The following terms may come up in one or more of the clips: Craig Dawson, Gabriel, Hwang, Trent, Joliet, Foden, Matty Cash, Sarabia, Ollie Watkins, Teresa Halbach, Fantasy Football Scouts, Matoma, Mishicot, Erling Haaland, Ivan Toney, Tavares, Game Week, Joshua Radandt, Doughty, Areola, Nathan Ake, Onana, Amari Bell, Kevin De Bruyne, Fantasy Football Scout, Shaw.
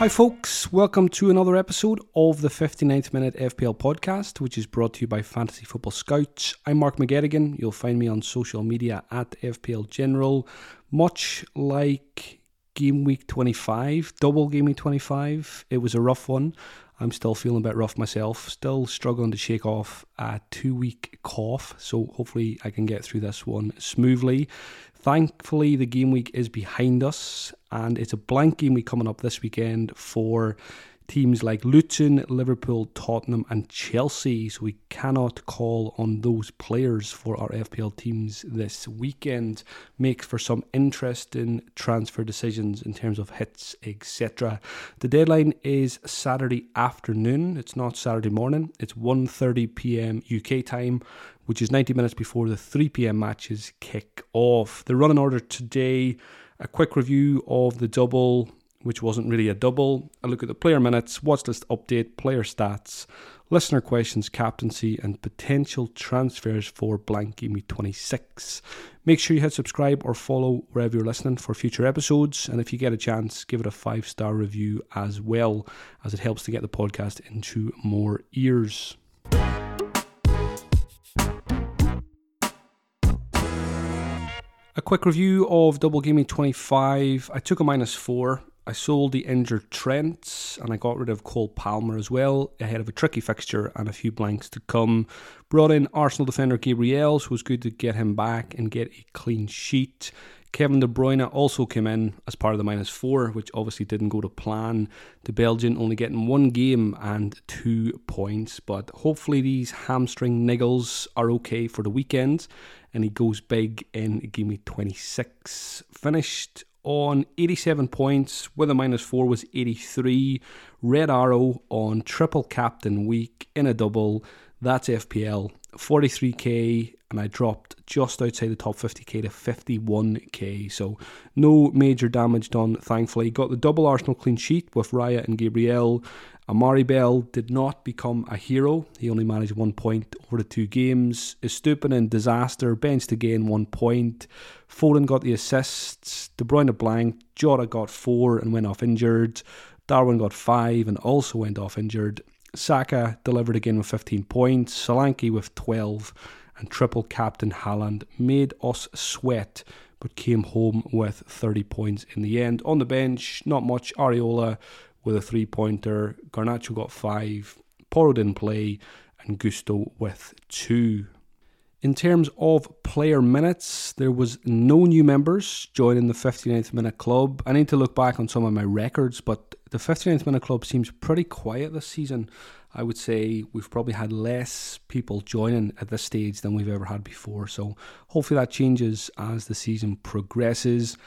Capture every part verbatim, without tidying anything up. Hi folks, welcome to another episode of the fifty-ninth minute F P L podcast, which is brought to you by Fantasy Football Scouts. I'm Mark McGettigan. You'll find me on social media at F P L General. Much like Game Week twenty-five, Double Game Week twenty-five, it was a rough one. I'm still feeling a bit rough myself, still struggling to shake off a two-week cough, so hopefully I can get through this one smoothly. Thankfully, the game week is behind us, and it's a blank game week coming up this weekend for teams like Luton, Liverpool, Tottenham and Chelsea, so we cannot call on those players for our F P L teams this weekend. Makes for some interesting transfer decisions in terms of hits, et cetera. The deadline is Saturday afternoon. It's not Saturday morning. It's one thirty p.m. U K time, which is ninety minutes before the three p.m. matches kick off. The running order today, a quick review of the double, which wasn't really a double, a look at the player minutes, watchlist update, player stats, listener questions, captaincy, and potential transfers for Blank Game Week twenty-six. Make sure you hit subscribe or follow wherever you're listening for future episodes, and if you get a chance, give it a five-star review as well, as it helps to get the podcast into more ears. A quick review of Double Game Week twenty-five. I took a minus four. I sold the injured Trent and I got rid of Cole Palmer as well ahead of a tricky fixture and a few blanks to come. Brought in Arsenal defender Gabriel, so it was good to get him back and get a clean sheet. Kevin De Bruyne also came in as part of the minus four, which obviously didn't go to plan. The Belgian only getting one game and two points, but hopefully these hamstring niggles are okay for the weekend and he goes big in Game Week twenty-six. Finished on eighty-seven points, with a minus four was eighty-three. Red arrow on triple captain week in a double. That's F P L. forty-three k, and I dropped just outside the top fifty k to fifty-one k. So no major damage done, thankfully. Got the double Arsenal clean sheet with Raya and Gabriel. Amari Bell did not become a hero. He only managed one point over the two games. Estupiñán, disaster, benched again, one point. Foden got the assists. De Bruyne blank. Jota got four and went off injured. Darwin got five and also went off injured. Saka delivered again with fifteen points, Solanke with twelve, and triple captain Haaland made us sweat, but came home with thirty points in the end. On the bench, not much. Areola with a three-pointer, Garnacho got five, Porro didn't play, and Gusto with two. In terms of player minutes, there was no new members joining the fifty-ninth minute club. I need to look back on some of my records, but the fifty-ninth minute club seems pretty quiet this season. I would say we've probably had less people joining at this stage than we've ever had before. So hopefully that changes as the season progresses.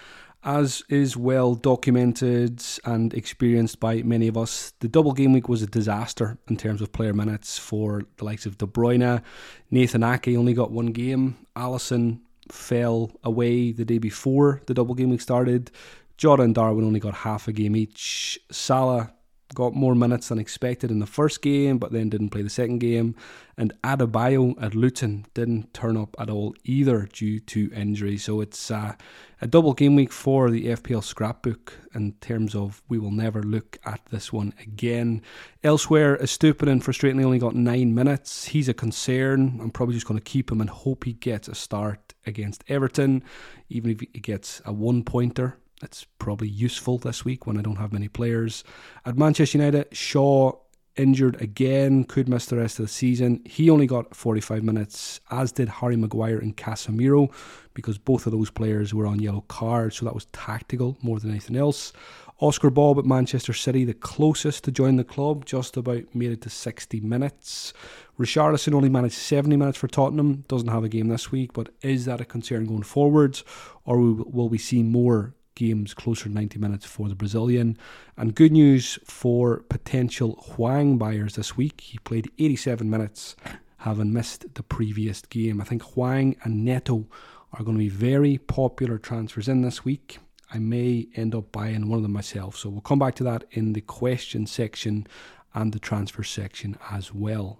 As is well documented and experienced by many of us, the double game week was a disaster in terms of player minutes for the likes of De Bruyne. Nathan Ake only got one game. Alisson fell away the day before the double game week started. Jota and Darwin only got half a game each. Salah got more minutes than expected in the first game, but then didn't play the second game. And Adebayo at Luton didn't turn up at all either due to injury. So it's uh, a double game week for the F P L scrapbook in terms of we will never look at this one again. Elsewhere, Estupiñán frustratingly only got nine minutes. He's a concern. I'm probably just going to keep him and hope he gets a start against Everton, even if he gets a one-pointer. It's probably useful this week when I don't have many players. At Manchester United, Shaw injured again, could miss the rest of the season. He only got forty-five minutes, as did Harry Maguire and Casemiro, because both of those players were on yellow cards, so that was tactical more than anything else. Oscar Bob at Manchester City, the closest to join the club, just about made it to sixty minutes. Richarlison only managed seventy minutes for Tottenham, doesn't have a game this week, but is that a concern going forwards, or will we see more games closer to ninety minutes for the Brazilian? And good news for potential Hwang buyers this week. He played eighty-seven minutes, having missed the previous game. I think Hwang and Neto are going to be very popular transfers in this week. I may end up buying one of them myself, so we'll come back to that in the question section and the transfer section as well.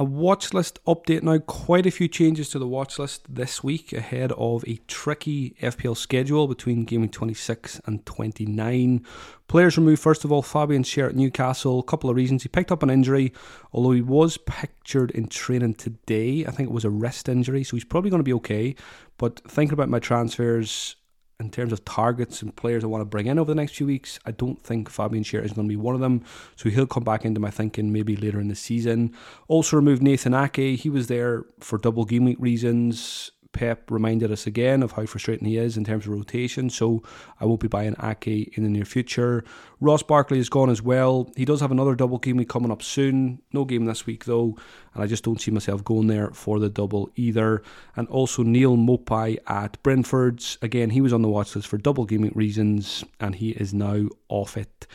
A watch list update now. Quite a few changes to the watch list this week ahead of a tricky F P L schedule between Game Week twenty-six and twenty-nine. Players removed, first of all, Fabian Schär at Newcastle. A couple of reasons. He picked up an injury, although he was pictured in training today. I think it was a wrist injury, so he's probably going to be okay. But thinking about my transfers in terms of targets and players I want to bring in over the next few weeks, I don't think Fabian Schär is going to be one of them, so he'll come back into my thinking maybe later in the season. Also removed Nathan Ake. He was there for double game week reasons. Pep reminded us again of how frustrating he is in terms of rotation, so I won't be buying Ake in the near future. Ross Barkley is gone as well. He does have another double game week coming up soon. No game this week though, and I just don't see myself going there for the double either. And also Neal Maupay at Brentford's. Again, he was on the watch list for double game week reasons, and he is now off it.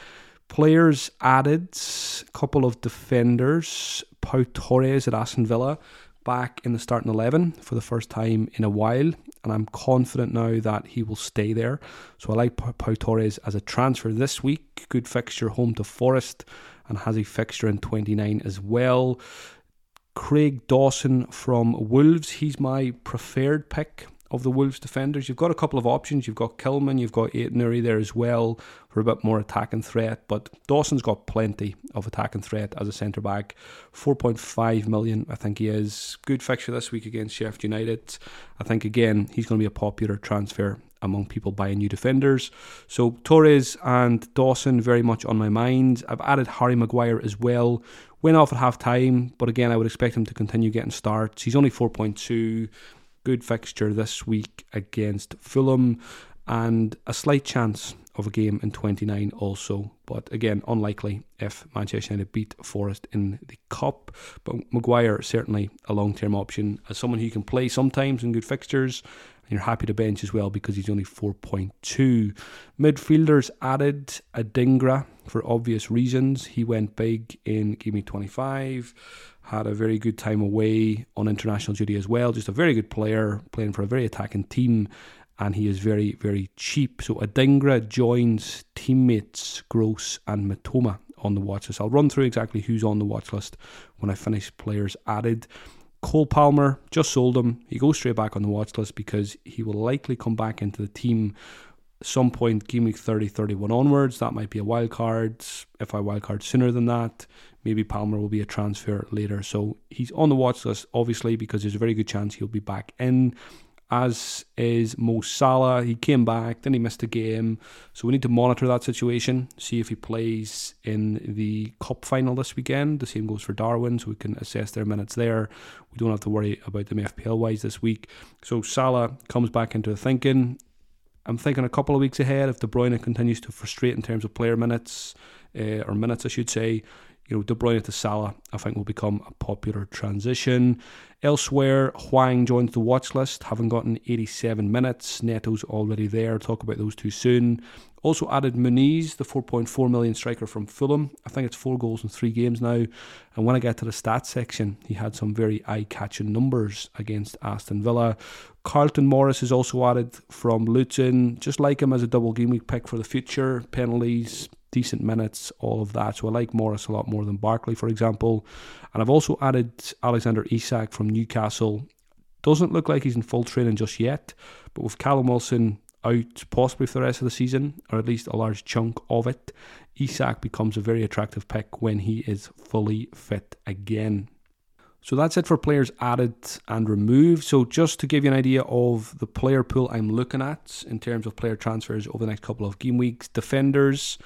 Players added, a couple of defenders. Pau Torres at Aston Villa, back in the starting eleven for the first time in a while, and I'm confident now that he will stay there. So I like Pau Torres as a transfer this week. Good fixture home to Forest, and has a fixture in twenty-nine as well. Craig Dawson from Wolves, he's my preferred pick of the Wolves defenders. You've got a couple of options. You've got Kilman, you've got Aitnuri there as well for a bit more attack and threat, but Dawson's got plenty of attack and threat as a centre-back. four point five million, I think he is. Good fixture this week against Sheffield United. I think, again, he's going to be a popular transfer among people buying new defenders. So Torres and Dawson very much on my mind. I've added Harry Maguire as well. Went off at half-time, but again, I would expect him to continue getting starts. He's only four point two. Good fixture this week against Fulham, and a slight chance of a game in twenty-nine also, but again, unlikely if Manchester United beat Forest in the Cup. But Maguire, certainly a long-term option as someone who you can play sometimes in good fixtures, and you're happy to bench as well because he's only four point two. Midfielders added Adingra for obvious reasons. He went big in Game Week twenty-five, had a very good time away on international duty as well. Just a very good player, playing for a very attacking team, and he is very, very cheap. So Adingra joins teammates Gross and Matoma on the watch list. I'll run through exactly who's on the watch list when I finish players added. Cole Palmer, just sold him. He goes straight back on the watch list because he will likely come back into the team some point, game week thirty, thirty-one onwards. That might be a wild card. If I wild card sooner than that, maybe Palmer will be a transfer later. So he's on the watch list, obviously, because there's a very good chance he'll be back in. As is Mo Salah. He came back, then he missed a game. So we need to monitor that situation, see if he plays in the Cup final this weekend. The same goes for Darwin, so we can assess their minutes there. We don't have to worry about them F P L-wise this week. So Salah comes back into the thinking. I'm thinking a couple of weeks ahead, if De Bruyne continues to frustrate in terms of player minutes, uh, or minutes I should say, you know, De Bruyne to Salah, I think, will become a popular transition. Elsewhere, Hwang joins the watch list, having gotten eighty-seven minutes. Neto's already there. Talk about those two soon. Also added Muniz, the four point four million striker from Fulham. I think it's four goals in three games now. And when I get to the stats section, he had some very eye-catching numbers against Aston Villa. Carlton Morris is also added from Luton. Just like him as a double game week pick for the future. Penalties, decent minutes, all of that. So I like Morris a lot more than Barkley, for example. And I've also added Alexander Isak from Newcastle. Doesn't look like he's in full training just yet, but with Callum Wilson out possibly for the rest of the season, or at least a large chunk of it, Isak becomes a very attractive pick when he is fully fit again. So that's it for players added and removed. So just to give you an idea of the player pool I'm looking at in terms of player transfers over the next couple of game weeks. Defenders,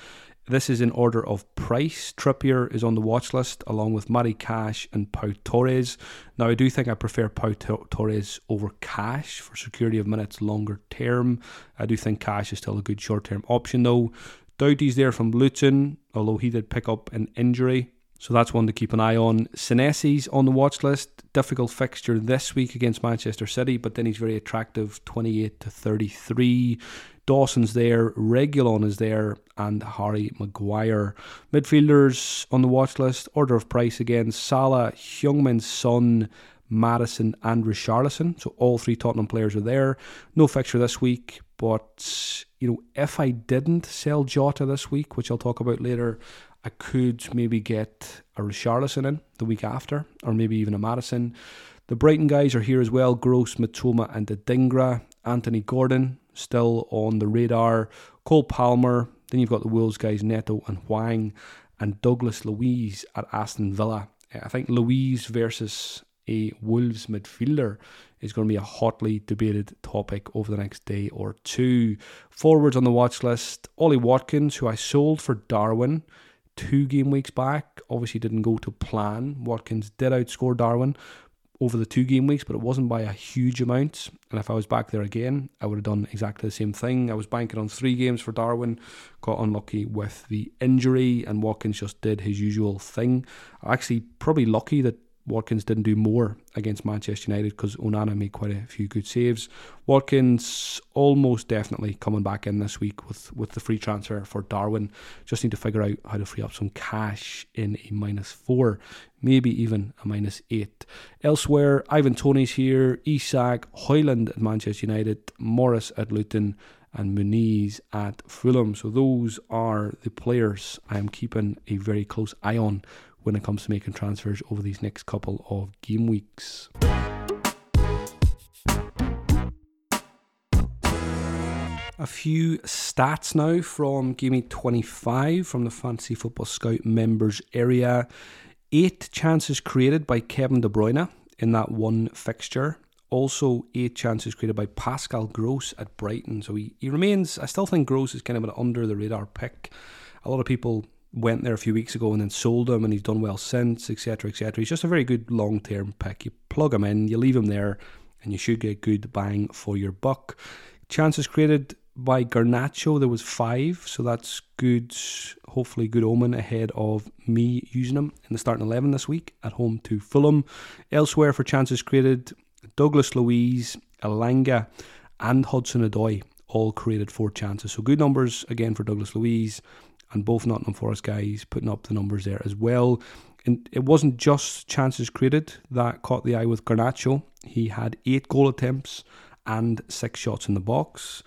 this is in order of price. Trippier is on the watch list along with Matty Cash and Pau Torres. Now I do think I prefer Pau Torres over Cash for security of minutes longer term. I do think Cash is still a good short term option though. Doughty's there from Luton, although he did pick up an injury, so that's one to keep an eye on. Senesi's on the watch list. Difficult fixture this week against Manchester City, but then he's very attractive, twenty-eight to thirty-three. Dawson's there, Reguilon is there, and Harry Maguire. Midfielders on the watch list, order of price again, Salah, Heung-min Son, Maddison and Richarlison, so all three Tottenham players are there. No fixture this week, but you know, if I didn't sell Jota this week, which I'll talk about later, I could maybe get a Richarlison in the week after, or maybe even a Maddison. The Brighton guys are here as well, Gross, Mitoma and Adingra. Anthony Gordon still on the radar, Cole Palmer, then you've got the Wolves guys, Neto and Hwang, and Douglas Luiz at Aston Villa. I think Luiz versus a Wolves midfielder is going to be a hotly debated topic over the next day or two. Forwards on the watch list, Ollie Watkins, who I sold for Darwin two game weeks back. Obviously didn't go to plan. Watkins did outscore Darwin over the two game weeks, but it wasn't by a huge amount. And if I was back there again, I would have done exactly the same thing. I was banking on three games for Darwin, got unlucky with the injury, and Watkins just did his usual thing. Actually, probably lucky that Watkins didn't do more against Manchester United, because Onana made quite a few good saves. Watkins almost definitely coming back in this week with, with the free transfer for Darwin. Just need to figure out how to free up some cash in a minus four, maybe even a minus eight. Elsewhere, Ivan Toney's here, Isak, Højlund at Manchester United, Morris at Luton, and Muniz at Fulham. So those are the players I am keeping a very close eye on when it comes to making transfers over these next couple of game weeks. A few stats now from Game Week twenty-five from the Fantasy Football Scout members area. Eight chances created by Kevin De Bruyne in that one fixture. Also, eight chances created by Pascal Gross at Brighton. So he, he remains, I still think Gross is kind of an under-the-radar pick. A lot of people went there a few weeks ago and then sold him, and he's done well since, etc, etc. He's just a very good long-term pick. You plug him in, you leave him there, and you should get good bang for your buck. Chances created by Garnacho, there was five, so that's good, hopefully good omen ahead of me using him in the starting eleven this week at home to Fulham. Elsewhere for chances created, Douglas Luiz, Elanga and Hudson-Odoi all created four chances, so good numbers again for Douglas Luiz, and both Nottingham Forest guys putting up the numbers there as well. And it wasn't just chances created that caught the eye with Garnacho. He had eight goal attempts and six shots in the box.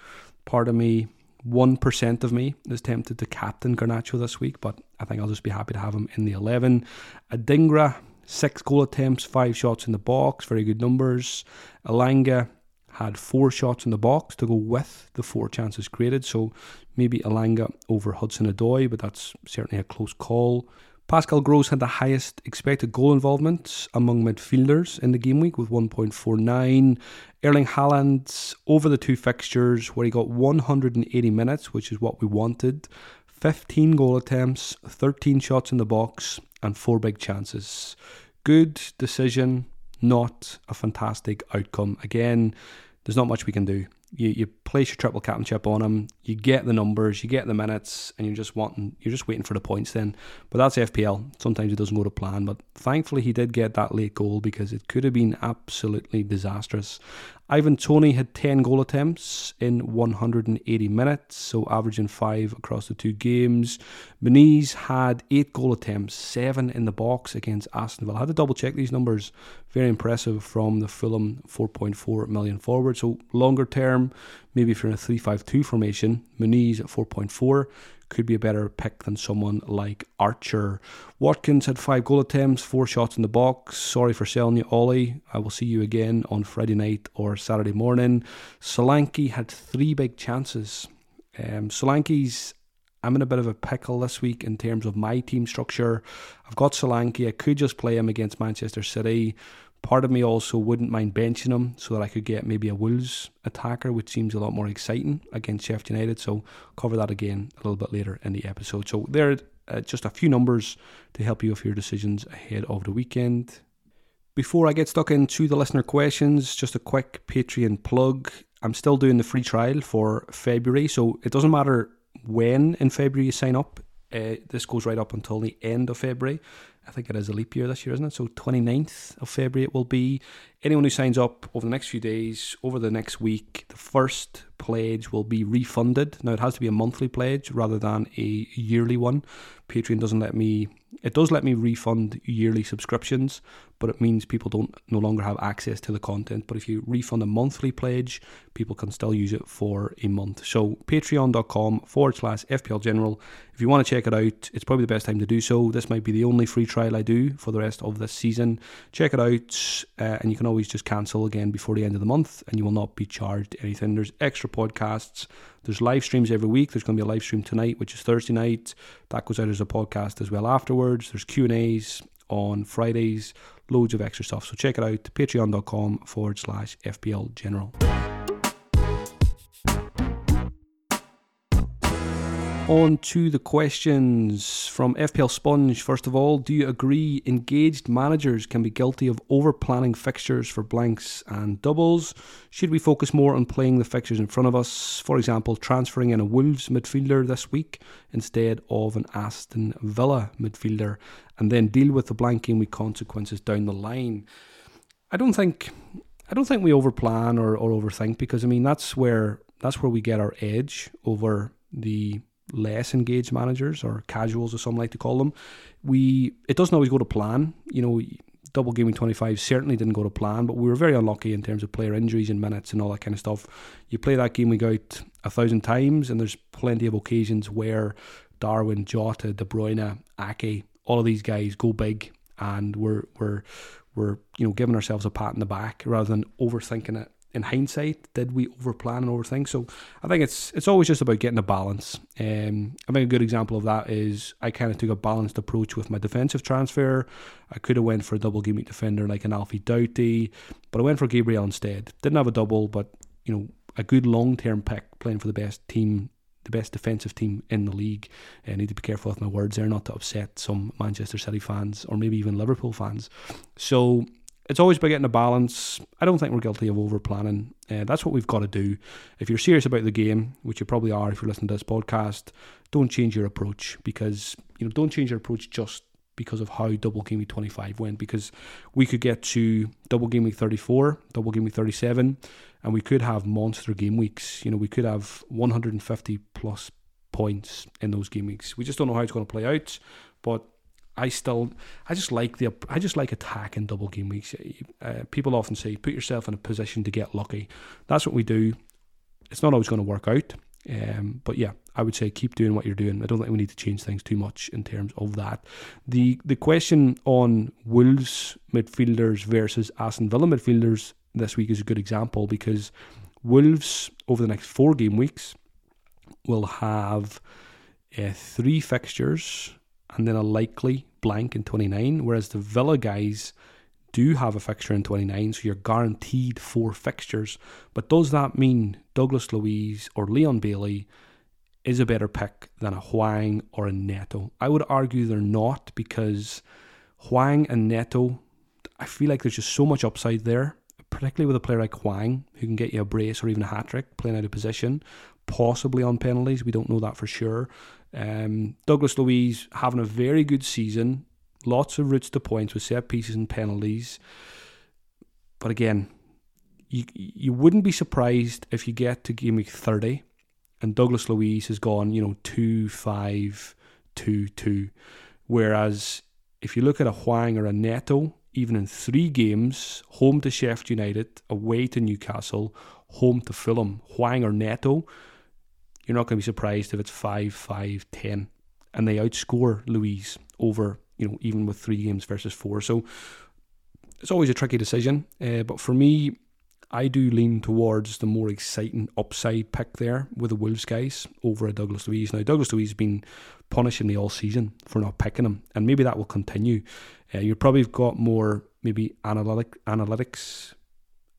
Part of me, one percent of me, is tempted to captain Garnacho this week, but I think I'll just be happy to have him in the eleven. Adingra, six goal attempts, five shots in the box, very good numbers. Elanga had four shots in the box to go with the four chances created, so maybe Elanga over Hudson-Odoi, but that's certainly a close call. Pascal Gross had the highest expected goal involvement among midfielders in the game week with one point four nine. Erling Haaland over the two fixtures, where he got one hundred eighty minutes, which is what we wanted, fifteen goal attempts, thirteen shots in the box, and four big chances. Good decision. Not a fantastic outcome. Again, there's not much we can do. You you place your triple captainship on him, you get the numbers, you get the minutes, and you're just wanting, you're just waiting for the points then. But that's F P L. Sometimes it doesn't go to plan, but thankfully he did get that late goal, because it could have been absolutely disastrous. Ivan Toney had ten goal attempts in one hundred eighty minutes, so averaging five across the two games. Muniz had eight goal attempts, seven in the box against Aston Villa. I had to double check these numbers. Very impressive from the Fulham four point four million forward. So longer term, maybe if you're in a three five two formation, Muniz at four point four could be a better pick than someone like Archer. Watkins had five goal attempts, four shots in the box. Sorry for selling you, Ollie. I will see you again on Friday night or Saturday morning. Solanke had three big chances. Um, Solanke's, I'm in a bit of a pickle this week in terms of my team structure. I've got Solanke. I could just play him against Manchester City. Part of me also wouldn't mind benching him so that I could get maybe a Wolves attacker, which seems a lot more exciting against Sheffield United. So cover that again a little bit later in the episode. So there are uh, just a few numbers to help you with your decisions ahead of the weekend. Before I get stuck into the listener questions, just a quick Patreon plug. I'm still doing the free trial for February, so it doesn't matter when in February you sign up. Uh, this goes right up until the end of February. I think it is a leap year this year, isn't it? So twenty-ninth of February it will be. Anyone who signs up over the next few days, over the next week, the first pledge will be refunded. Now, it has to be a monthly pledge rather than a yearly one. Patreon doesn't let me... It does let me refund yearly subscriptions, but it means people don't no longer have access to the content. But if you refund a monthly pledge, people can still use it for a month. So patreon.com forward slash FPL General. If you want to check it out, it's probably the best time to do so. This might be the only free trial I do for the rest of this season. Check it out, uh, and you can always just cancel again before the end of the month, and you will not be charged anything. There's extra podcasts. There's live streams every week. There's going to be a live stream tonight, which is Thursday night. That goes out as a podcast as well afterwards. There's Q and A's on Fridays. Loads of extra stuff. So check it out. Patreon.com forward slash FPL General. On to the questions from F P L Sponge. First of all, do you agree engaged managers can be guilty of over-planning fixtures for blanks and doubles? Should we focus more on playing the fixtures in front of us? For example, transferring in a Wolves midfielder this week instead of an Aston Villa midfielder, and then deal with the blank game week consequences down the line. I don't think, I don't think we overplan or, or overthink, because I mean that's where that's where we get our edge over the less engaged managers, or casuals as some like to call them. We it doesn't always go to plan. You know, double game week twenty-five certainly didn't go to plan, but we were very unlucky in terms of player injuries and minutes and all that kind of stuff. You play that game week out a thousand times, and there's plenty of occasions where Darwin, Jota, De Bruyne, Ake, all of these guys go big, and we're we're we're you know giving ourselves a pat in the back rather than overthinking it. In hindsight, did we overplan and overthink? So I think it's it's always just about getting a balance. Um, I think a good example of that is I kind of took a balanced approach with my defensive transfer. I could have went for a double game week defender like an Alfie Doughty, but I went for Gabriel instead. Didn't have a double, but you know, a good long term pick playing for the best team, the best defensive team in the league. I need to be careful with my words there, not to upset some Manchester City fans or maybe even Liverpool fans. So it's always about getting a balance. I don't think we're guilty of overplanning. Uh, that's what we've got to do. If you're serious about the game, which you probably are if you're listening to this podcast, don't change your approach, because, you know, don't change your approach just because of how double game week twenty-five went, because we could get to double game week thirty-four, double game week thirty-seven, and we could have monster game weeks. You know, we could have one hundred fifty plus points in those game weeks. We just don't know how it's going to play out, but I still, I just like the, I just like attack in double game weeks. Uh, people often say, put yourself in a position to get lucky. That's what we do. It's not always going to work out. Um, but yeah, I would say keep doing what you're doing. I don't think we need to change things too much in terms of that. The, the question on Wolves midfielders versus Aston Villa midfielders this week is a good example, because Wolves over the next four game weeks will have uh, three fixtures and then a likely blank in twenty-nine, whereas the Villa guys do have a fixture in twenty-nine, so you're guaranteed four fixtures. But does that mean Douglas Luiz or Leon Bailey is a better pick than a Hwang or a Neto? I would argue they're not, because Hwang and Neto, I feel like there's just so much upside there, particularly with a player like Hwang, who can get you a brace or even a hat-trick playing out of position, possibly on penalties. We don't know that for sure. Um, Douglas Luiz having a very good season, lots of routes to points with set pieces and penalties. But again, you you wouldn't be surprised if you get to game week thirty and Douglas Luiz has gone, you know, two five two two. Whereas if you look at a Hwang or a Neto, even in three games, home to Sheffield United, away to Newcastle, home to Fulham, Hwang or Neto, you're not going to be surprised if it's five five ten, and they outscore Luiz over, you know, even with three games versus four. So it's always a tricky decision. Uh, but for me, I do lean towards the more exciting upside pick there with the Wolves guys over a Douglas Luiz. Now, Douglas Luiz has been punishing me all season for not picking him, and maybe that will continue. Uh, you probably have got more maybe analytic analytics,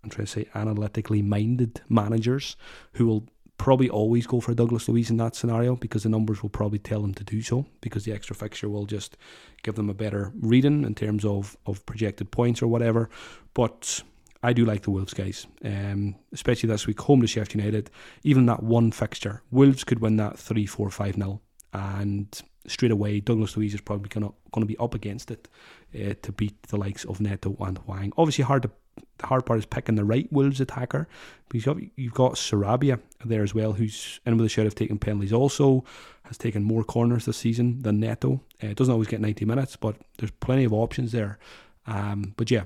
I'm trying to say analytically minded managers who will probably always go for Douglas Luiz in that scenario, because the numbers will probably tell them to do so, because the extra fixture will just give them a better reading in terms of, of projected points or whatever. But I do like the Wolves guys, um, especially this week, home to Sheffield United. Even that one fixture, Wolves could win that three four five nil, and straight away Douglas Luiz is probably going to be up against it uh, to beat the likes of Neto and Hwang. Obviously hard to, the hard part is picking the right Wolves attacker, because you've got Sarabia there as well, who's in with a shot of taking penalties, also has taken more corners this season than Neto. It uh, doesn't always get ninety minutes, but there's plenty of options there. Um, but yeah,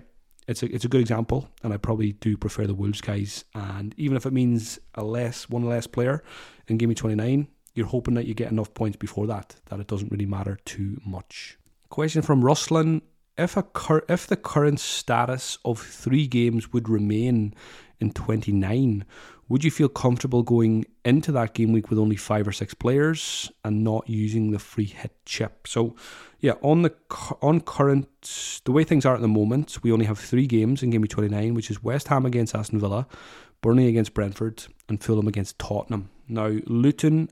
It's a it's a good example, and I probably do prefer the Wolves guys. And even if it means a less one less player in game week twenty-nine, you're hoping that you get enough points before that that it doesn't really matter too much. Question from Ruslan: If a cur- if the current status of three games would remain in twenty-nine, would you feel comfortable going into that game week with only five or six players and not using the free hit chip? So, yeah, on the on current, the way things are at the moment, we only have three games in Game Week twenty-nine, which is West Ham against Aston Villa, Burnley against Brentford, and Fulham against Tottenham. Now, Luton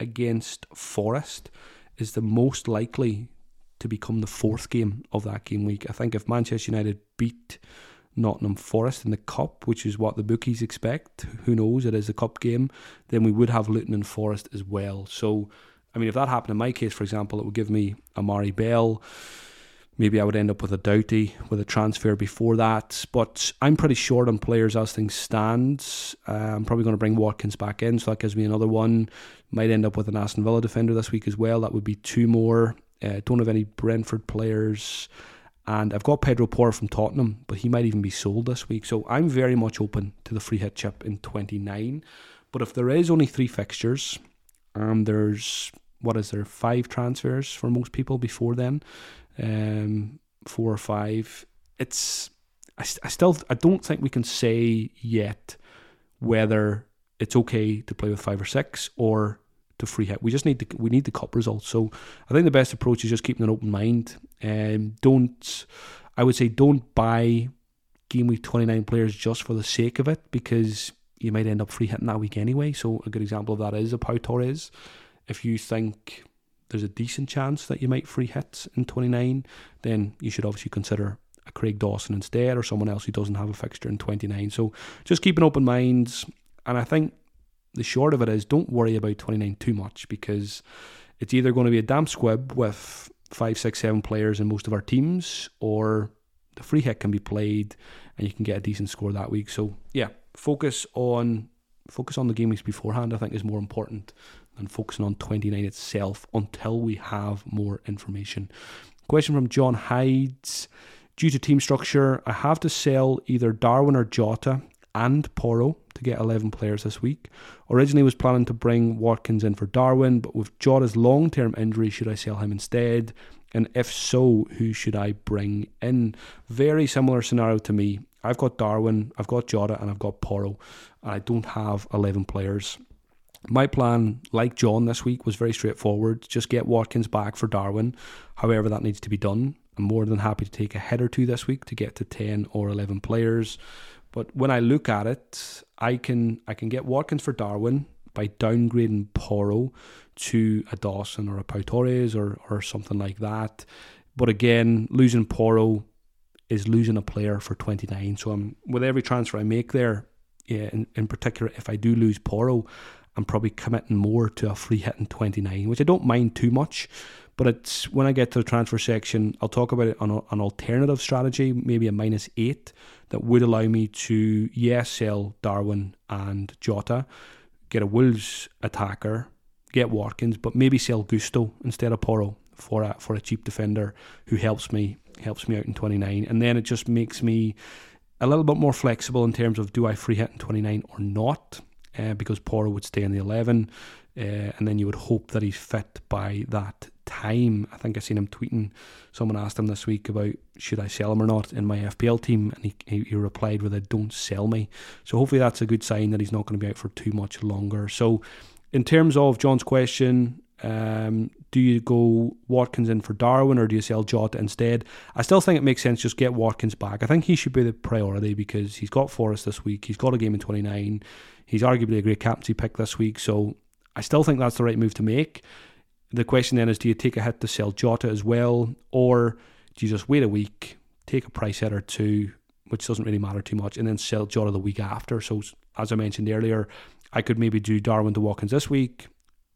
against Forest is the most likely to become the fourth game of that game week. I think if Manchester United beat Nottingham Forest in the Cup, which is what the bookies expect, who knows, it is a Cup game, then we would have Luton and Forest as well. So, I mean, if that happened in my case, for example, it would give me Amari Bell. Maybe I would end up with a Doughty, with a transfer before that. But I'm pretty short on players as things stand. Uh, I'm probably going to bring Watkins back in, so that gives me another one. Might end up with an Aston Villa defender this week as well. That would be two more. Uh, don't have any Brentford players. And I've got Pedro Porro from Tottenham, but he might even be sold this week. So I'm very much open to the free hit chip in twenty-nine. But if there is only three fixtures, um, there's... What is there? Five transfers for most people before then, um, four or five. It's I, I still I don't think we can say yet whether it's okay to play with five or six or to free hit. We just need to we need the cup results. So I think the best approach is just keeping an open mind. Um, don't I would say don't buy game week twenty-nine players just for the sake of it, because you might end up free hitting that week anyway. So a good example of that is a Pau Torres. If you think there's a decent chance that you might free hit in twenty-nine, then you should obviously consider a Craig Dawson instead, or someone else who doesn't have a fixture in twenty-nine. So just keep an open mind. And I think the short of it is, don't worry about twenty-nine too much, because it's either going to be a damp squib with five, six, seven players in most of our teams, or the free hit can be played and you can get a decent score that week. So yeah, focus on focus on the game weeks beforehand, I think, is more important and focusing on twenty-nine itself until we have more information. Question from John Hides. Due to team structure, I have to sell either Darwin or Jota and Porro to get eleven players this week. Originally was planning to bring Watkins in for Darwin, but with Jota's long-term injury, should I sell him instead? And if so, who should I bring in? Very similar scenario to me. I've got Darwin, I've got Jota, and I've got Porro. I don't have eleven players. My plan, like John this week, was very straightforward. Just get Watkins back for Darwin, however that needs to be done. I'm more than happy to take a head or two this week to get to ten or eleven players. But when I look at it, I can I can get Watkins for Darwin by downgrading Porro to a Dawson or a Pau Torres or, or something like that. But again, losing Porro is losing a player for twenty-nine. So I'm, with every transfer I make there, yeah, in, in particular, if I do lose Porro, I'm probably committing more to a free hit in twenty-nine, which I don't mind too much, but it's when I get to the transfer section, I'll talk about it on a, an alternative strategy, maybe a minus eight, that would allow me to, yes, sell Darwin and Jota, get a Wolves attacker, get Watkins, but maybe sell Gusto instead of Porro for a, for a cheap defender who helps me, helps me out in twenty-nine. And then it just makes me a little bit more flexible in terms of do I free hit in twenty-nine or not. Uh, because Porro would stay in the eleven, uh, and then you would hope that he's fit by that time. I think I seen him tweeting. Someone asked him this week about should I sell him or not in my F P L team, and he, he, he replied with a don't sell me. So hopefully that's a good sign that he's not going to be out for too much longer. So in terms of John's question, um, do you go Watkins in for Darwin or do you sell Jota instead? I still think it makes sense just get Watkins back. I think he should be the priority because he's got Forest this week, he's got a game in twenty-nine. He's arguably a great captaincy pick this week, so I still think that's the right move to make. The question then is, do you take a hit to sell Jota as well, or do you just wait a week, take a price hit or two, which doesn't really matter too much, and then sell Jota the week after. So as I mentioned earlier, I could maybe do Darwin to Watkins this week,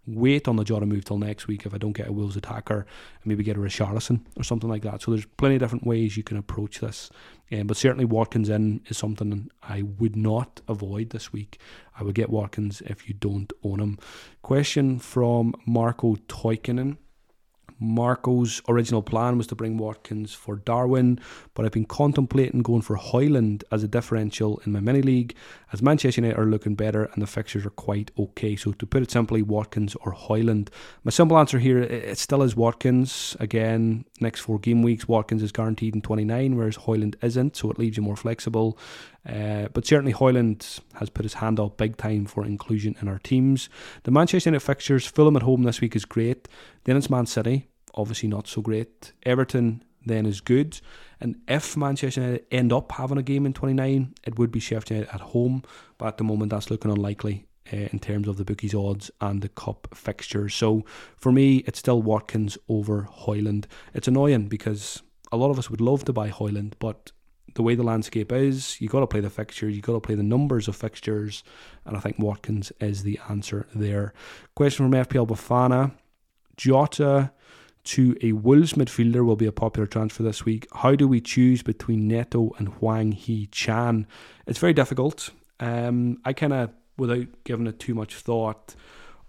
wait on the Jota move till next week if I don't get a Wolves attacker, and maybe get a Richarlison or something like that. So there's plenty of different ways you can approach this, um, but certainly Watkins in is something I would not avoid this week. I would get Watkins if you don't own him. Question from Marco Toikinen. Marco's original plan was to bring Watkins for Darwin, but I've been contemplating going for Højlund as a differential in my mini league, as Manchester United are looking better and the fixtures are quite okay. So to put it simply, Watkins or Højlund. My simple answer here, it still is Watkins. Again, next four game weeks, Watkins is guaranteed in twenty-nine, whereas Højlund isn't, so it leaves you more flexible. Uh, but certainly Højlund has put his hand up big time for inclusion in our teams. The Manchester United fixtures, Fulham at home this week is great. Then it's Man City, obviously not so great. Everton then is good. And if Manchester United end up having a game in twenty-nine, it would be Sheffield United at home. But at the moment, that's looking unlikely uh, in terms of the bookies odds and the cup fixtures. So for me, it's still Watkins over Højlund. It's annoying because a lot of us would love to buy Højlund, but the way the landscape is, you got to play the fixture, you got to play the numbers of fixtures, and I think Watkins is the answer there. Question from F P L Bafana. Jota to a Wolves midfielder will be a popular transfer this week. How do we choose between Neto and Hwang Hee-chan? It's very difficult. Um, I kind of, without giving it too much thought,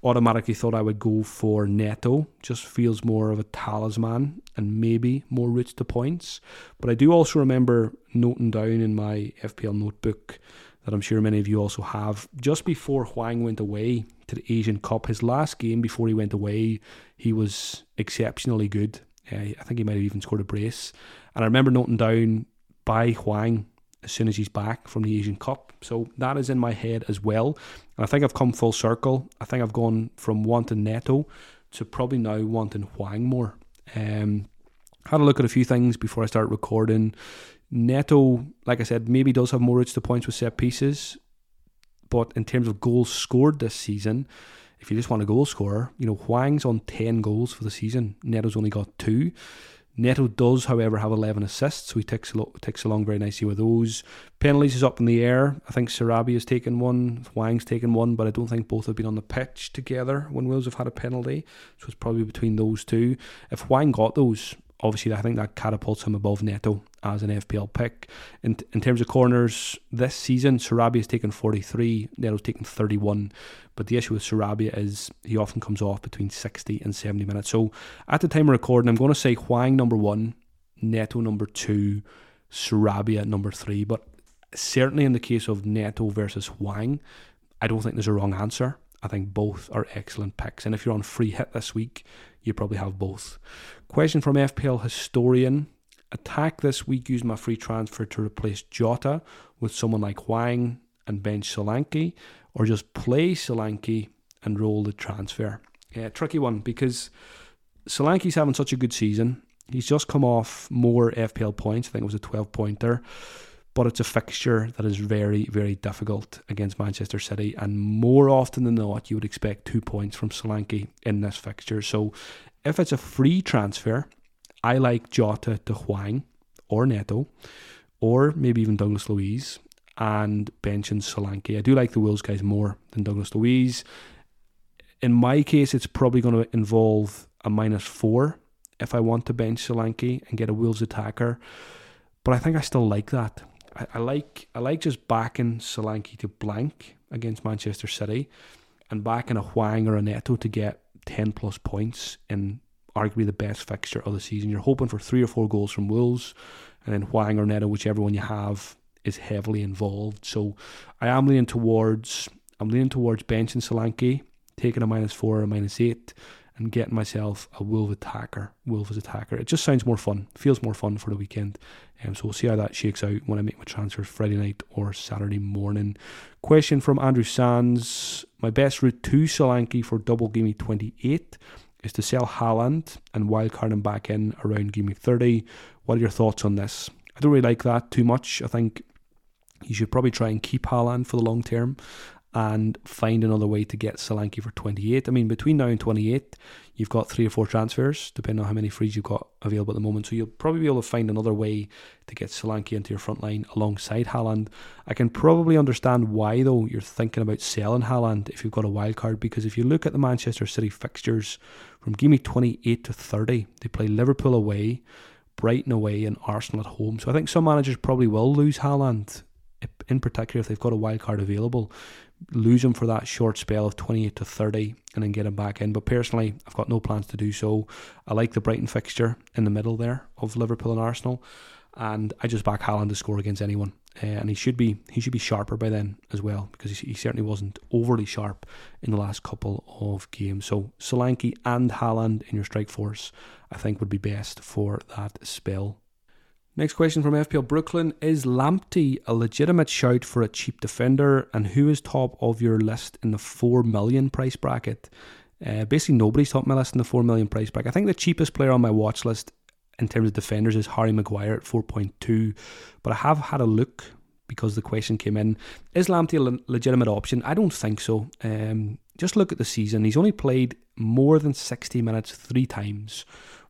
automatically thought I would go for Neto. Just feels more of a talisman and maybe more routes to points. But I do also remember noting down in my F P L notebook that I'm sure many of you also have, just before Hwang went away to the Asian Cup, his last game before he went away, he was exceptionally good. Uh, I think he might have even scored a brace. And I remember noting down, buy Hwang as soon as he's back from the Asian Cup. So that is in my head as well. And I think I've come full circle. I think I've gone from wanting Neto to probably now wanting Hwang more. Um, had a look at a few things before I started recording. Neto, like I said, maybe does have more routes to points with set pieces, but in terms of goals scored this season, if you just want a goal scorer, you know, Hwang's on ten goals for the season. Neto's only got two. Neto does, however, have eleven assists, so he ticks, a lot, ticks along very nicely with those. Penalties is up in the air. I think Sarabi has taken one, Hwang's taken one, but I don't think both have been on the pitch together when Wolves have had a penalty, so it's probably between those two. If Hwang got those, obviously I think that catapults him above Neto as an F P L pick. In, in terms of corners, this season, Sarabi has taken forty-three, Neto's taken thirty-one, but the issue with Sarabia is he often comes off between sixty and seventy minutes. So at the time of recording, I'm going to say Hwang number one, Neto number two, Sarabia number three. But certainly in the case of Neto versus Hwang, I don't think there's a wrong answer. I think both are excellent picks. And if you're on free hit this week, you probably have both. Question from F P L Historian. Attack this week using my free transfer to replace Jota with someone like Hwang and bench Solanke, or just play Solanke and roll the transfer? Yeah, tricky one, because Solanke's having such a good season. He's just come off more F P L points. I think it was a twelve-pointer. But it's a fixture that is very, very difficult against Manchester City. And more often than not, you would expect two points from Solanke in this fixture. So if it's a free transfer, I like Jota to Hwang or Neto, or maybe even Douglas Luiz, and benching Solanke. I do like the Wolves guys more than Douglas Luiz. In my case, it's probably going to involve a minus four if I want to bench Solanke and get a Wolves attacker. But I think I still like that. I, I like I like just backing Solanke to blank against Manchester City and backing a Hwang or a Neto to get ten plus points in arguably the best fixture of the season. You're hoping for three or four goals from Wolves, and then Hwang or Neto, whichever one you have, is heavily involved. So I am leaning towards I'm leaning towards benching Solanke, taking a minus four or a minus eight, and getting myself a Wolves attacker. Wolves attacker. It just sounds more fun. Feels more fun for the weekend. Um, so we'll see how that shakes out when I make my transfers Friday night or Saturday morning. Question from Andrew Sands. My best route to Solanke for double game week twenty-eight is to sell Haaland and wildcard him back in around game week thirty. What are your thoughts on this? I don't really like that too much. I think you should probably try and keep Haaland for the long term and find another way to get Solanke for twenty-eight. I mean, between now and twenty-eight, you've got three or four transfers, depending on how many frees you've got available at the moment. So you'll probably be able to find another way to get Solanke into your front line alongside Haaland. I can probably understand why, though, you're thinking about selling Haaland if you've got a wild card, because if you look at the Manchester City fixtures from game week twenty-eight to thirty, they play Liverpool away, Brighton away, and Arsenal at home. So I think some managers probably will lose Haaland, in particular if they've got a wild card available. Lose him for that short spell of twenty-eight to thirty and then get him back in. But personally, I've got no plans to do so. I like the Brighton fixture in the middle there of Liverpool and Arsenal, and I just back Haaland to score against anyone. Uh, and he should be he should be sharper by then as well, because he, he certainly wasn't overly sharp in the last couple of games. So Solanke and Haaland in your strike force, I think, would be best for that spell. Next question from F P L Brooklyn. Is Lamptey a legitimate shout for a cheap defender? And who is top of your list in the four million price bracket? Uh, basically, nobody's top of my list in the four million price bracket. I think the cheapest player on my watch list in terms of defenders is Harry Maguire at four point two. But I have had a look because the question came in. Is Lamptey a le- legitimate option? I don't think so. Um, just look at the season. He's only played more than sixty minutes three times.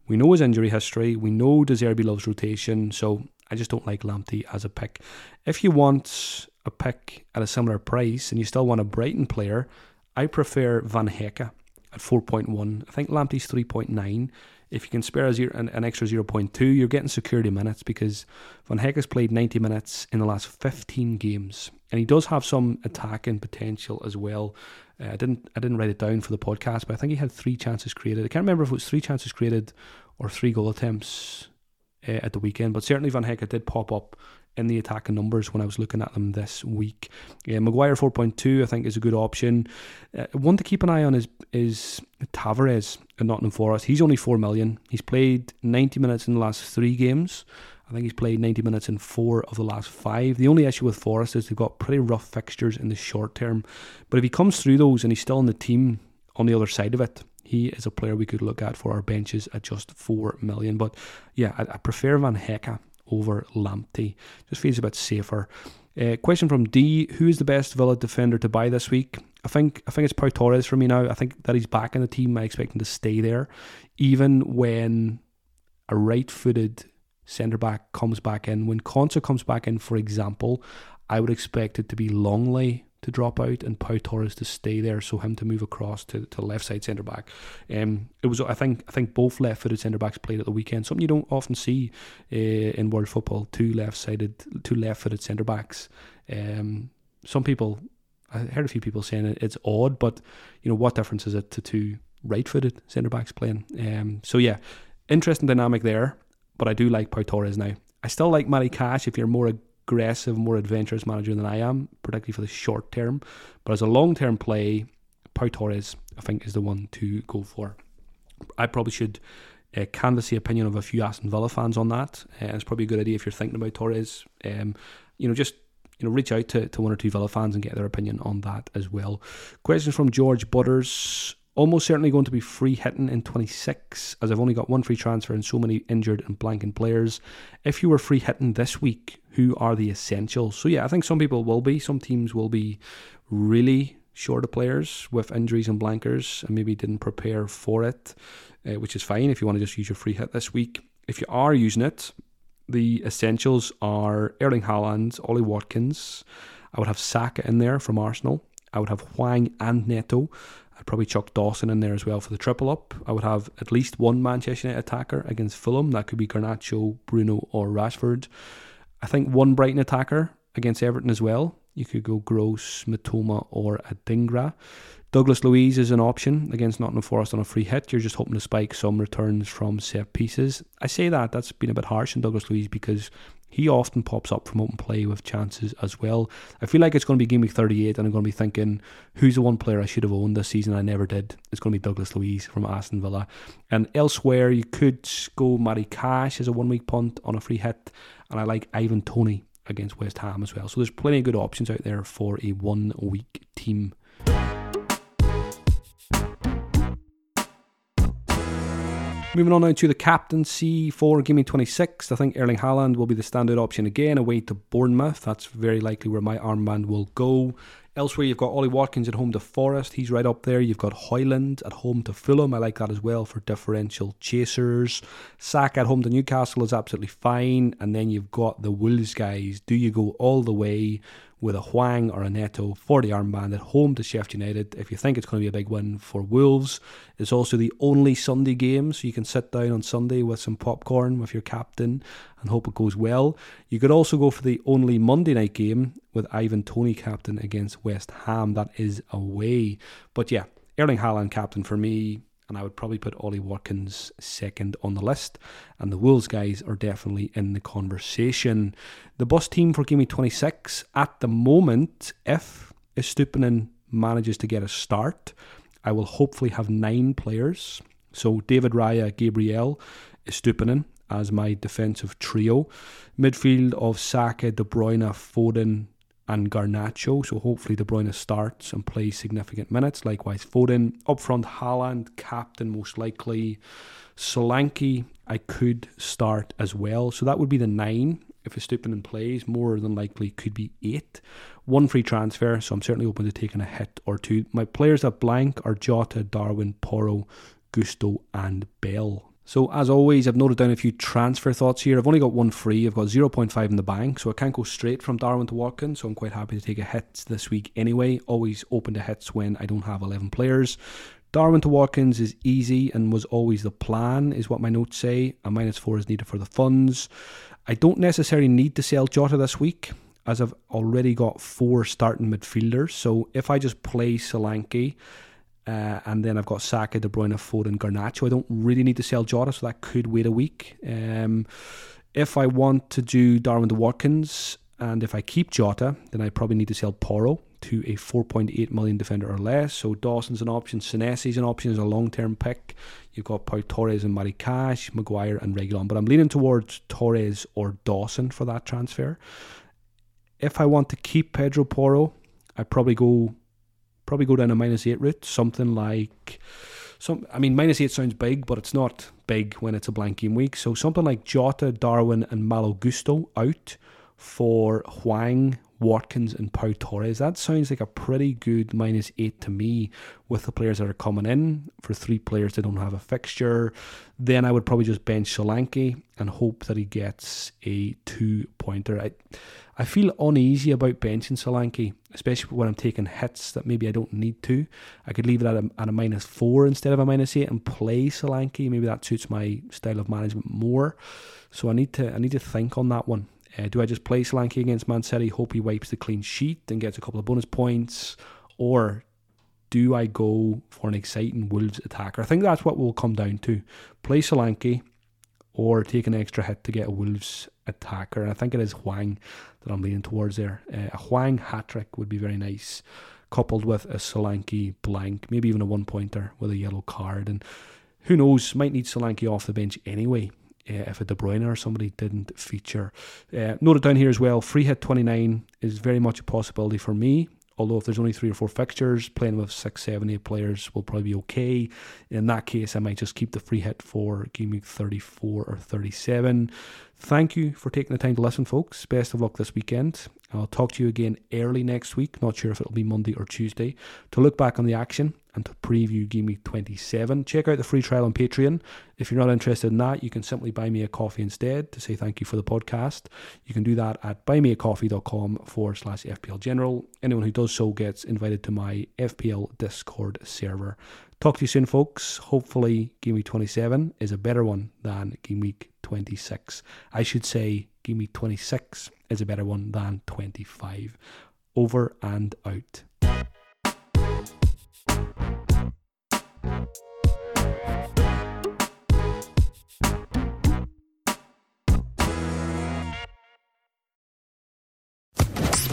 We know his injury history. We know De Zerbi loves rotation. So I just don't like Lamptey as a pick. If you want a pick at a similar price and you still want a Brighton player, I prefer Van Hekke at four point one. I think Lamptey's three point nine. If you can spare a zero, an, an extra zero point two, you're getting security minutes, because Van Hekke's played ninety minutes in the last fifteen games. And he does have some attacking potential as well. Uh, I didn't I didn't write it down for the podcast, but I think he had three chances created. I can't remember if it was three chances created or three goal attempts uh, at the weekend, but certainly Van Hekke did pop up in the attacking numbers when I was looking at them this week. Yeah, Maguire four point two I think is a good option. Uh, one to keep an eye on is is Tavares at Nottingham Forest. He's only four million. He's played ninety minutes in the last three games. I think he's played ninety minutes in four of the last five. The only issue with Forest is they've got pretty rough fixtures in the short term. But if he comes through those and he's still on the team on the other side of it, he is a player we could look at for our benches at just four million. But yeah, I, I prefer Van Hekke over Lamptey. Just feels a bit safer. Uh, question from D. Who is the best Villa defender to buy this week? I think I think it's Pau Torres for me now. I think that he's back in the team. I expect him to stay there. Even when a right-footed centre-back comes back in. When Konsa comes back in, for example, I would expect it to be Longley to drop out and Pau Torres to stay there, so him to move across to, to left-side centre-back. Um, it was, I think I think both left-footed centre-backs played at the weekend, something you don't often see uh, in world football, two left-sided, two left-footed centre-backs. Um, some people, I heard a few people saying it, it's odd, but you know, what difference is it to two right-footed centre-backs playing? Um, so yeah, interesting dynamic there. But I do like Pau Torres now. I still like Matty Cash if you're a more aggressive, more adventurous manager than I am, particularly for the short term. But as a long-term play, Pau Torres, I think, is the one to go for. I probably should uh, canvass the opinion of a few Aston Villa fans on that. Uh, it's probably a good idea if you're thinking about Torres. Um, you know, just you know, reach out to, to one or two Villa fans and get their opinion on that as well. Question from George Butters. Almost certainly going to be free hitting in twenty-six, as I've only got one free transfer and so many injured and blanking players. If you were free hitting this week, who are the essentials? So yeah, I think some people will be, some teams will be really short of players with injuries and blankers and maybe didn't prepare for it, uh, which is fine if you want to just use your free hit this week. If you are using it, the essentials are Erling Haaland, Ollie Watkins. I would have Saka in there from Arsenal. I would have Hwang and Neto. I'd probably chuck Dawson in there as well for the triple up. I would have at least one Manchester United attacker against Fulham. That could be Garnacho, Bruno or Rashford. I think one Brighton attacker against Everton as well. You could go Gross, Mitoma or Adingra. Douglas Luiz is an option against Nottingham Forest on a free hit. You're just hoping to spike some returns from set pieces. I say that, that's been a bit harsh on Douglas Luiz because he often pops up from open play with chances as well. I feel like it's going to be game week thirty-eight and I'm going to be thinking, who's the one player I should have owned this season I never did? It's going to be Douglas Luiz from Aston Villa. And elsewhere, you could go Matty Cash as a one-week punt on a free hit. And I like Ivan Toney against West Ham as well. So there's plenty of good options out there for a one-week team. Moving on now to the captaincy for game week twenty-six. I think Erling Haaland will be the standout option again, away to Bournemouth. That's very likely where my armband will go. Elsewhere, you've got Ollie Watkins at home to Forest. He's right up there. You've got Højlund at home to Fulham. I like that as well for differential chasers. Saka at home to Newcastle is absolutely fine. And then you've got the Wolves guys. Do you go all the way with a Hwang or a Neto for the armband at home to Sheffield United if you think it's going to be a big win for Wolves? It's also the only Sunday game, so you can sit down on Sunday with some popcorn with your captain and hope it goes well. You could also go for the only Monday night game with Ivan Toney captain against West Ham. That is away. But yeah, Erling Haaland captain for me, and I would probably put Ollie Watkins second on the list. And the Wolves guys are definitely in the conversation. The bus team for Game Week twenty-six, at the moment, if Estupiñán manages to get a start, I will hopefully have nine players. So David Raya, Gabriel, Estupiñán as my defensive trio. Midfield of Saka, De Bruyne, Foden and Garnacho, so hopefully De Bruyne starts and plays significant minutes. Likewise Foden. Up front, Haaland, captain most likely. Solanke, I could start as well. So that would be the nine. If Estupiñán plays, more than likely could be eight. One free transfer, so I'm certainly open to taking a hit or two. My players at blank are Jota, Darwin, Porro, Gusto and Bell. So as always, I've noted down a few transfer thoughts here. I've only got one free. I've got zero point five in the bank, so I can't go straight from Darwin to Watkins, so I'm quite happy to take a hit this week anyway. Always open to hits when I don't have eleven players. Darwin to Watkins is easy and was always the plan, is what my notes say. A minus four is needed for the funds. I don't necessarily need to sell Jota this week, as I've already got four starting midfielders. So if I just play Solanke, Uh, and then I've got Saka, De Bruyne, Foden, Garnacho. I don't really need to sell Jota, so that could wait a week. Um, if I want to do Darwin to Watkins, and if I keep Jota, then I probably need to sell Porro to a four point eight million defender or less. So Dawson's an option, Senesi's an option as a long-term pick. You've got Pau Torres and Matty Cash, Maguire and Reguilon. But I'm leaning towards Torres or Dawson for that transfer. If I want to keep Pedro Porro, I probably go... Probably go down a minus eight route, something like, some. I mean, minus eight sounds big, but it's not big when it's a blank game week. So something like Jota, Darwin, and Malo Gusto out for Hwang, Watkins, and Pau Torres. That sounds like a pretty good minus eight to me with the players that are coming in. For three players that don't have a fixture, then I would probably just bench Solanke and hope that he gets a two-pointer. I, I feel uneasy about benching Solanke, especially when I'm taking hits that maybe I don't need to. I could leave it at a, at a minus four instead of a minus eight and play Solanke. Maybe that suits my style of management more. So I need to I need to think on that one. Uh, do I just play Solanke against Man City, hope he wipes the clean sheet and gets a couple of bonus points? Or do I go for an exciting Wolves attacker? I think that's what we'll come down to. Play Solanke or take an extra hit to get a Wolves attacker. And I think it is Hwang that I'm leaning towards there. Uh, a Hwang hat-trick would be very nice, coupled with a Solanke blank, maybe even a one-pointer with a yellow card. And who knows, might need Solanke off the bench anyway, uh, if a De Bruyne or somebody didn't feature. Uh, note it down here as well, free hit twenty-nine is very much a possibility for me. Although if there's only three or four fixtures, playing with six, seven, eight players will probably be okay. In that case, I might just keep the free hit for Game Week thirty-four or thirty-seven. Thank you for taking the time to listen, folks. Best of luck this weekend. I'll talk to you again early next week. Not sure if it'll be Monday or Tuesday. To look back on the action and to preview Game Week twenty-seven. Check out the free trial on Patreon. If you're not interested in that, you can simply buy me a coffee instead to say thank you for the podcast. You can do that at buymeacoffee.com forward slash FPL General. Anyone who does so gets invited to my F P L Discord server. Talk to you soon, folks. Hopefully, Game Week twenty-seven is a better one than Game Week twenty-six. I should say Game Week twenty-six is a better one than twenty-five. Over and out.